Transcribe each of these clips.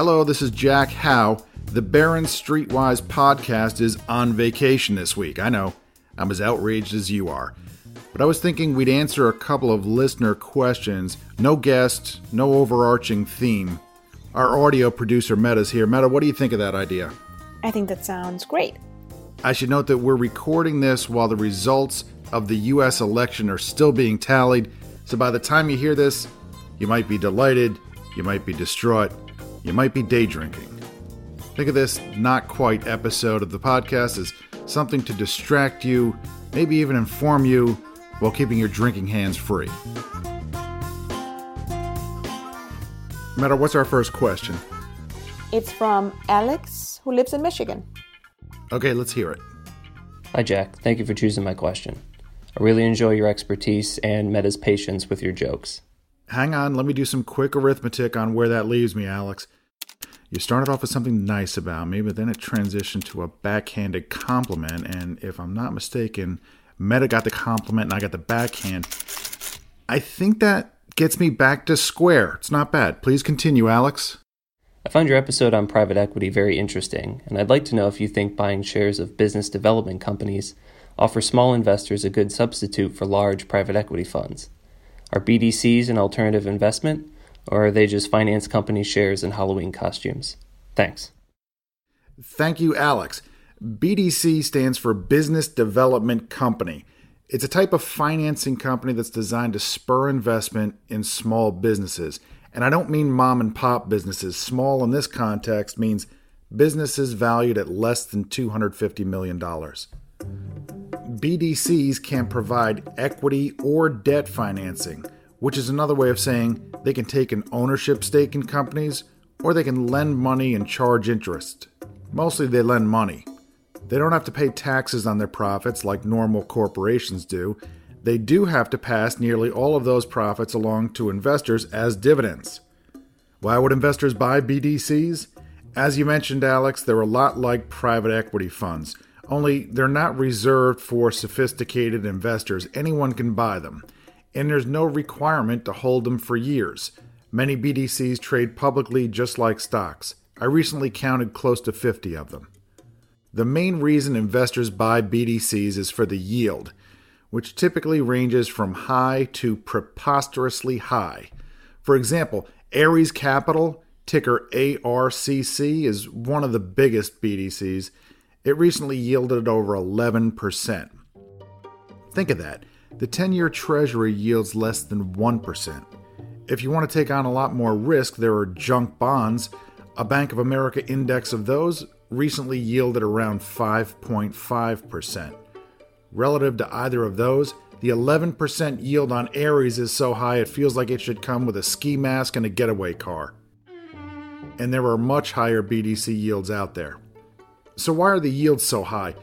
Hello, this is Jack Howe. The Barron Streetwise podcast is on vacation this week. I know, I'm as outraged as you are. But I was thinking we'd answer a couple of listener questions. No guest, no overarching theme. Our audio producer Meta's here. Meta, what do you think of that idea? I think that sounds great. I should note that we're recording this while the results of the U.S. election are still being tallied. So by the time you hear this, you might be delighted, you might be distraught, you might be day drinking. Think of this not quite episode of the podcast as something to distract you, maybe even inform you, while keeping your drinking hands free. Meta, what's our first question? It's from Alex, who lives in Michigan. Okay, let's hear it. Hi, Jack. Thank you for choosing my question. I really enjoy your expertise and Meta's patience with your jokes. Hang on, let me do some quick arithmetic on where that leaves me, Alex. You started off with something nice about me, but then it transitioned to a backhanded compliment, and if I'm not mistaken, Meta got the compliment and I got the backhand. I think that gets me back to Square. It's not bad. Please continue, Alex. I found your episode on private equity very interesting, and I'd like to know if you think buying shares of business development companies offer small investors a good substitute for large private equity funds. Are BDCs an alternative investment? Or are they just finance company shares and Halloween costumes? Thanks. Thank you, Alex. BDC stands for Business Development Company. It's a type of financing company that's designed to spur investment in small businesses. And I don't mean mom and pop businesses. Small in this context means businesses valued at less than $250 million. BDCs can provide equity or debt financing, which is another way of saying they can take an ownership stake in companies, or they can lend money and charge interest. Mostly they lend money. They don't have to pay taxes on their profits like normal corporations do. They do have to pass nearly all of those profits along to investors as dividends. Why would investors buy BDCs? As you mentioned, Alex, they're a lot like private equity funds, only they're not reserved for sophisticated investors. Anyone can buy them. And there's no requirement to hold them for years. Many BDCs trade publicly just like stocks. I recently counted close to 50 of them. The main reason investors buy BDCs is for the yield, which typically ranges from high to preposterously high. For example, Ares Capital, ticker ARCC, is one of the biggest BDCs. It recently yielded over 11%. Think of that. The 10-year Treasury yields less than 1%. If you want to take on a lot more risk, there are junk bonds. A Bank of America index of those recently yielded around 5.5%. Relative to either of those, the 11% yield on Ares is so high it feels like it should come with a ski mask and a getaway car. And there are much higher BDC yields out there. So why are the yields so high?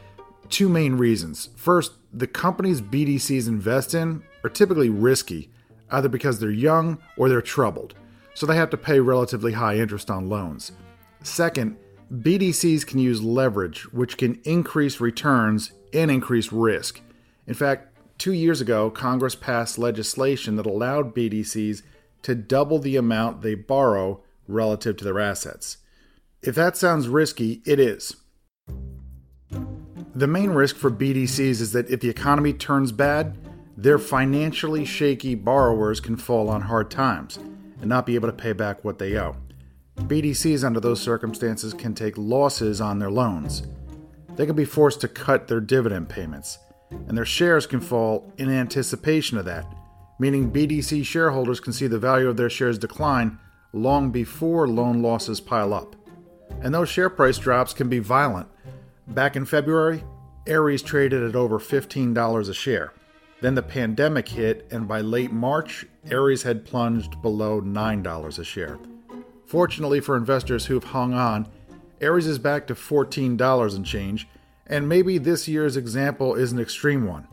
Two main reasons. First, the companies BDCs invest in are typically risky, either because they're young or they're troubled, so they have to pay relatively high interest on loans. Second, BDCs can use leverage, which can increase returns and increase risk. In fact, 2 years ago, Congress passed legislation that allowed BDCs to double the amount they borrow relative to their assets. If that sounds risky, it is. The main risk for BDCs is that if the economy turns bad, their financially shaky borrowers can fall on hard times and not be able to pay back what they owe. BDCs under those circumstances can take losses on their loans. They can be forced to cut their dividend payments, and their shares can fall in anticipation of that, meaning BDC shareholders can see the value of their shares decline long before loan losses pile up. And those share price drops can be violent. Back in February, Ares traded at over $15 a share. Then the pandemic hit, and by late March, Ares had plunged below $9 a share. Fortunately for investors who've hung on, Ares is back to $14 and change, and maybe this year's example is an extreme one.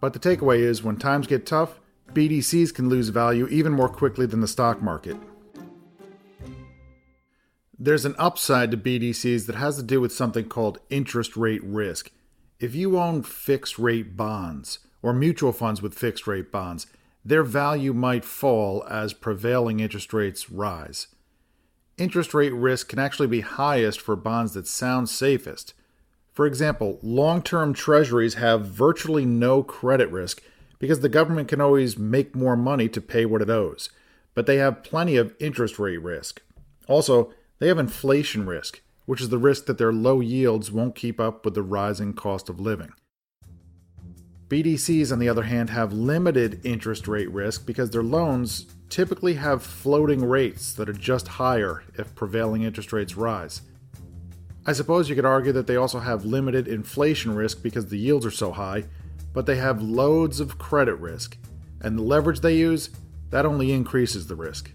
But the takeaway is, when times get tough, BDCs can lose value even more quickly than the stock market. There's an upside to BDCs that has to do with something called interest rate risk. If you own fixed rate bonds or mutual funds with fixed rate bonds, their value might fall as prevailing interest rates rise. interest rate risk can actually be highest for bonds that sound safest. For example, long-term treasuries have virtually no credit risk because the government can always make more money to pay what it owes, but they have plenty of interest rate risk. Also, they have inflation risk, which is the risk that their low yields won't keep up with the rising cost of living. BDCs, on the other hand, have limited interest rate risk because their loans typically have floating rates that are just higher if prevailing interest rates rise. I suppose you could argue that they also have limited inflation risk because the yields are so high, but they have loads of credit risk, and the leverage they use, that only increases the risk.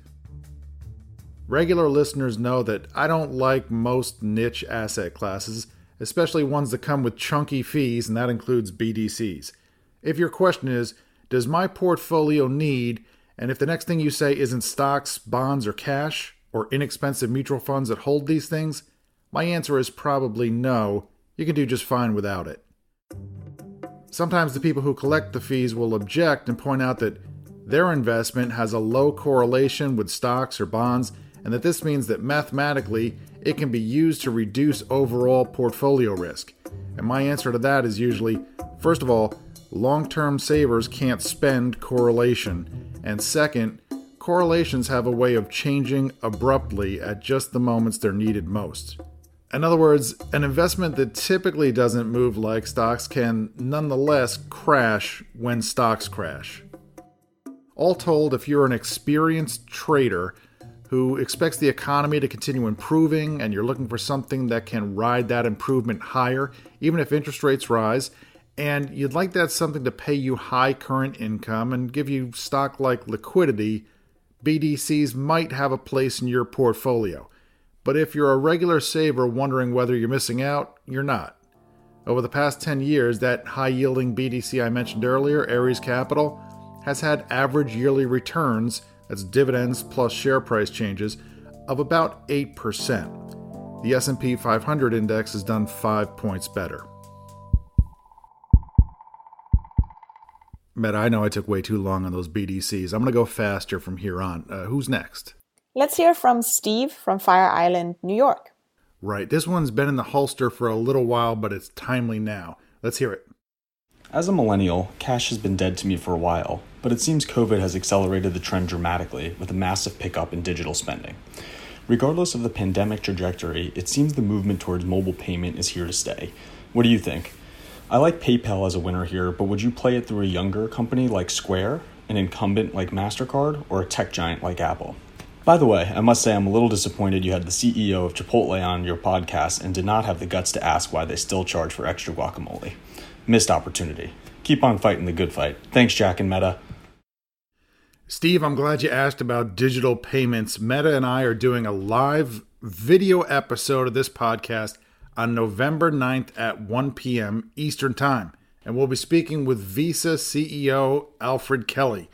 Regular listeners know that I don't like most niche asset classes, especially ones that come with chunky fees, and that includes BDCs. If your question is, does my portfolio need, and if the next thing you say isn't stocks, bonds, or cash, or inexpensive mutual funds that hold these things, my answer is probably no. You can do just fine without it. Sometimes the people who collect the fees will object and point out that their investment has a low correlation with stocks or bonds, and that this means that mathematically it can be used to reduce overall portfolio risk. And my answer to that is usually, first of all, long-term savers can't spend correlation. And second, correlations have a way of changing abruptly at just the moments they're needed most. In other words, an investment that typically doesn't move like stocks can nonetheless crash when stocks crash. All told, if you're an experienced trader who expects the economy to continue improving and you're looking for something that can ride that improvement higher, even if interest rates rise, and you'd like that something to pay you high current income and give you stock-like liquidity, BDCs might have a place in your portfolio. But if you're a regular saver wondering whether you're missing out, you're not. Over the past 10 years, that high-yielding BDC I mentioned earlier, Ares Capital, has had average yearly returns, that's dividends plus share price changes, of about 8%. The S&P 500 index has done 5 points better. Meta, I know I took way too long on those BDCs. I'm going to go faster from here on. Who's next? Let's hear from Steve from Fire Island, New York. Right. This one's been in the holster for a little while, but it's timely now. Let's hear it. As a millennial, cash has been dead to me for a while, but it seems COVID has accelerated the trend dramatically with a massive pickup in digital spending. Regardless of the pandemic trajectory, it seems the movement towards mobile payment is here to stay. What do you think? I like PayPal as a winner here, but would you play it through a younger company like Square, an incumbent like MasterCard, or a tech giant like Apple? By the way, I must say I'm a little disappointed you had the CEO of Chipotle on your podcast and did not have the guts to ask why they still charge for extra guacamole. Missed opportunity. Keep on fighting the good fight. Thanks, Jack and Meta. Steve, I'm glad you asked about digital payments. Meta and I are doing a live video episode of this podcast on November 9th at 1 p.m. Eastern Time, and we'll be speaking with Visa CEO Alfred Kelly.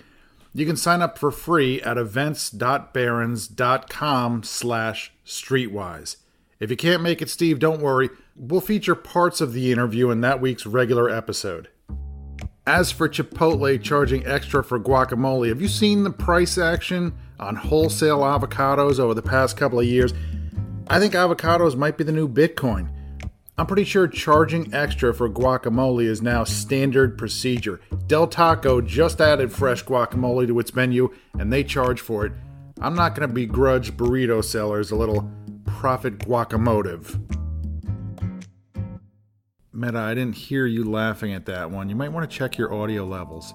You can sign up for free at events.barons.com/streetwise. If you can't make it, Steve, don't worry. We'll feature parts of the interview in that week's regular episode. As for Chipotle charging extra for guacamole, have you seen the price action on wholesale avocados over the past couple of years? I think avocados might be the new Bitcoin. I'm pretty sure charging extra for guacamole is now standard procedure. Del Taco just added fresh guacamole to its menu, and they charge for it. I'm not going to begrudge burrito sellers a little profit guacamotive. Meta, I didn't hear you laughing at that one. You might want to check your audio levels.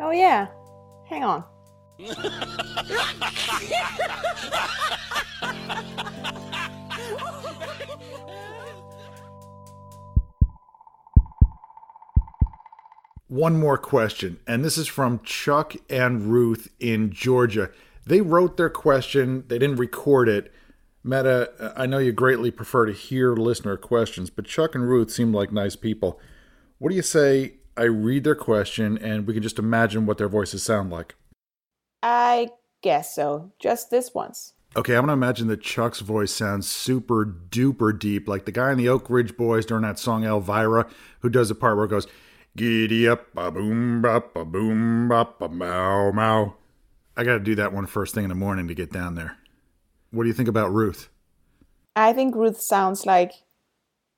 Oh, yeah. Hang on. One more question, and this is from Chuck and Ruth in Georgia. They wrote their question. They didn't record it. Meta, I know you greatly prefer to hear listener questions, but Chuck and Ruth seem like nice people. What do you say I read their question and we can just imagine what their voices sound like? I guess so. Just this once. Okay, I'm going to imagine that Chuck's voice sounds super duper deep, like the guy in the Oak Ridge Boys during that song Elvira, who does the part where it goes, giddy up, ba-boom, ba-boom, ba-bow, mow. I got to do that one first thing in the morning to get down there. What do you think about Ruth? I think Ruth sounds like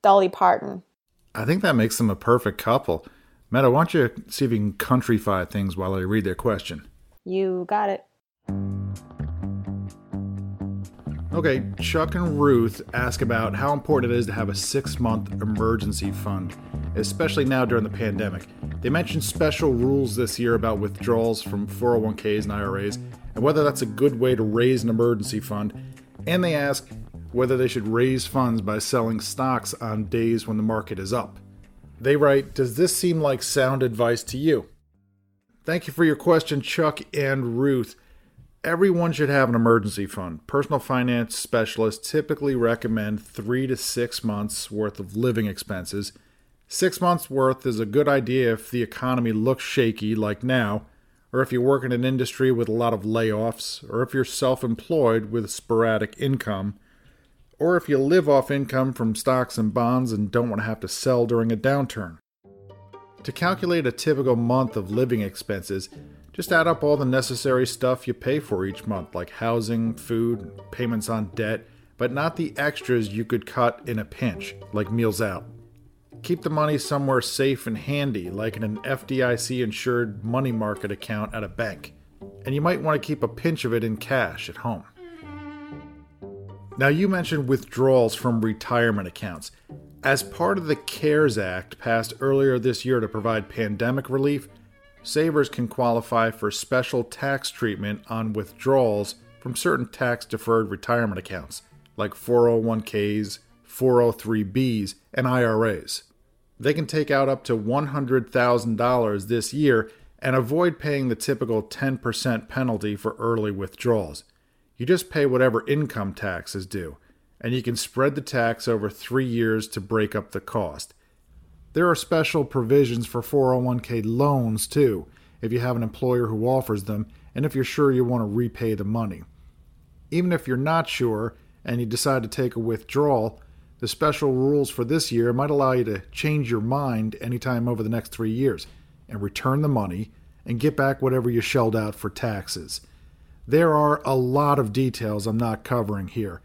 Dolly Parton. I think that makes them a perfect couple. Meta, why don't you see if you can countrify things while I read their question? You got it. Okay, Chuck and Ruth ask about how important it is to have a 6-month emergency fund, especially now during the pandemic. They mentioned special rules this year about withdrawals from 401ks and IRAs, and whether that's a good way to raise an emergency fund. And they ask whether they should raise funds by selling stocks on days when the market is up. They write, does this seem like sound advice to you? Thank you for your question, Chuck and Ruth. Everyone should have an emergency fund. Personal finance specialists typically recommend 3 to 6 months worth of living expenses. 6 months worth is a good idea if the economy looks shaky like now, or if you work in an industry with a lot of layoffs, or if you're self-employed with sporadic income, or if you live off income from stocks and bonds and don't want to have to sell during a downturn. To calculate a typical month of living expenses, just add up all the necessary stuff you pay for each month, like housing, food, payments on debt, but not the extras you could cut in a pinch, like meals out. Keep the money somewhere safe and handy, like in an FDIC-insured money market account at a bank. And you might want to keep a pinch of it in cash at home. Now, you mentioned withdrawals from retirement accounts. As part of the CARES Act passed earlier this year to provide pandemic relief, savers can qualify for special tax treatment on withdrawals from certain tax-deferred retirement accounts, like 401ks, 403bs, and IRAs. They can take out up to $100,000 this year and avoid paying the typical 10% penalty for early withdrawals. You just pay whatever income tax is due, and you can spread the tax over 3 years to break up the cost. There are special provisions for 401k loans, too, if you have an employer who offers them, and if you're sure you want to repay the money. Even if you're not sure and you decide to take a withdrawal, the special rules for this year might allow you to change your mind anytime over the next 3 years and return the money and get back whatever you shelled out for taxes. There are a lot of details I'm not covering here.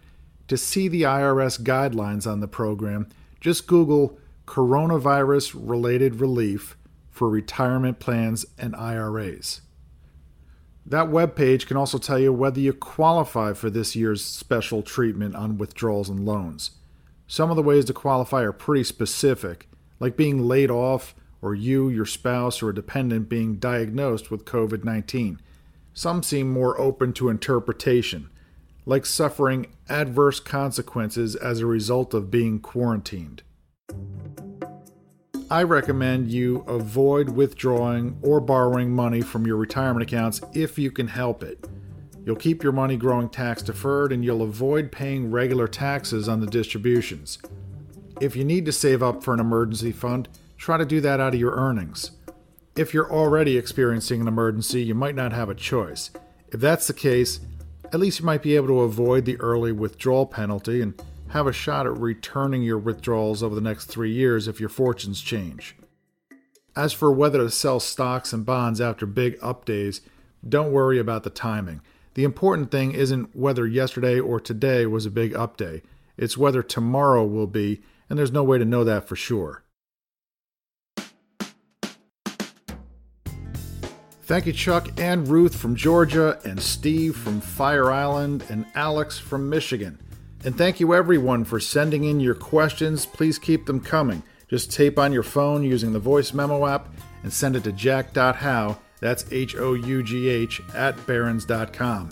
To see the IRS guidelines on the program, just Google coronavirus-related relief for retirement plans and IRAs. That webpage can also tell you whether you qualify for this year's special treatment on withdrawals and loans. Some of the ways to qualify are pretty specific, like being laid off or you, your spouse, or a dependent being diagnosed with COVID-19. Some seem more open to interpretation, like suffering adverse consequences as a result of being quarantined. I recommend you avoid withdrawing or borrowing money from your retirement accounts if you can help it. You'll keep your money growing tax deferred, and you'll avoid paying regular taxes on the distributions. If you need to save up for an emergency fund, try to do that out of your earnings. If you're already experiencing an emergency, you might not have a choice. If that's the case, at least you might be able to avoid the early withdrawal penalty and have a shot at returning your withdrawals over the next 3 years if your fortunes change. As for whether to sell stocks and bonds after big up days, don't worry about the timing. The important thing isn't whether yesterday or today was a big up day. It's whether tomorrow will be, and there's no way to know that for sure. Thank you, Chuck and Ruth from Georgia, and Steve from Fire Island, and Alex from Michigan. And thank you, everyone, for sending in your questions. Please keep them coming. Just tape on your phone using the voice memo app and send it to jack.howe, that's H-O-U-G-H, @barons.com.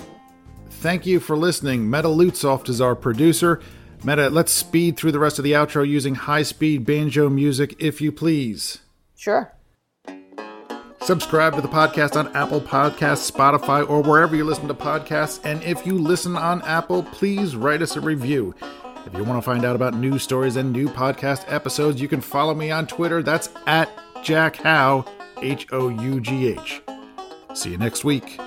Thank you for listening. Meta Lutzoff is our producer. Meta, let's speed through the rest of the outro using high-speed banjo music, if you please. Sure. Subscribe to the podcast on Apple Podcasts, Spotify, or wherever you listen to podcasts. And if you listen on Apple, please write us a review. If you want to find out about news stories and new podcast episodes, you can follow me on Twitter. That's @JackHowe, H-O-U-G-H. See you next week.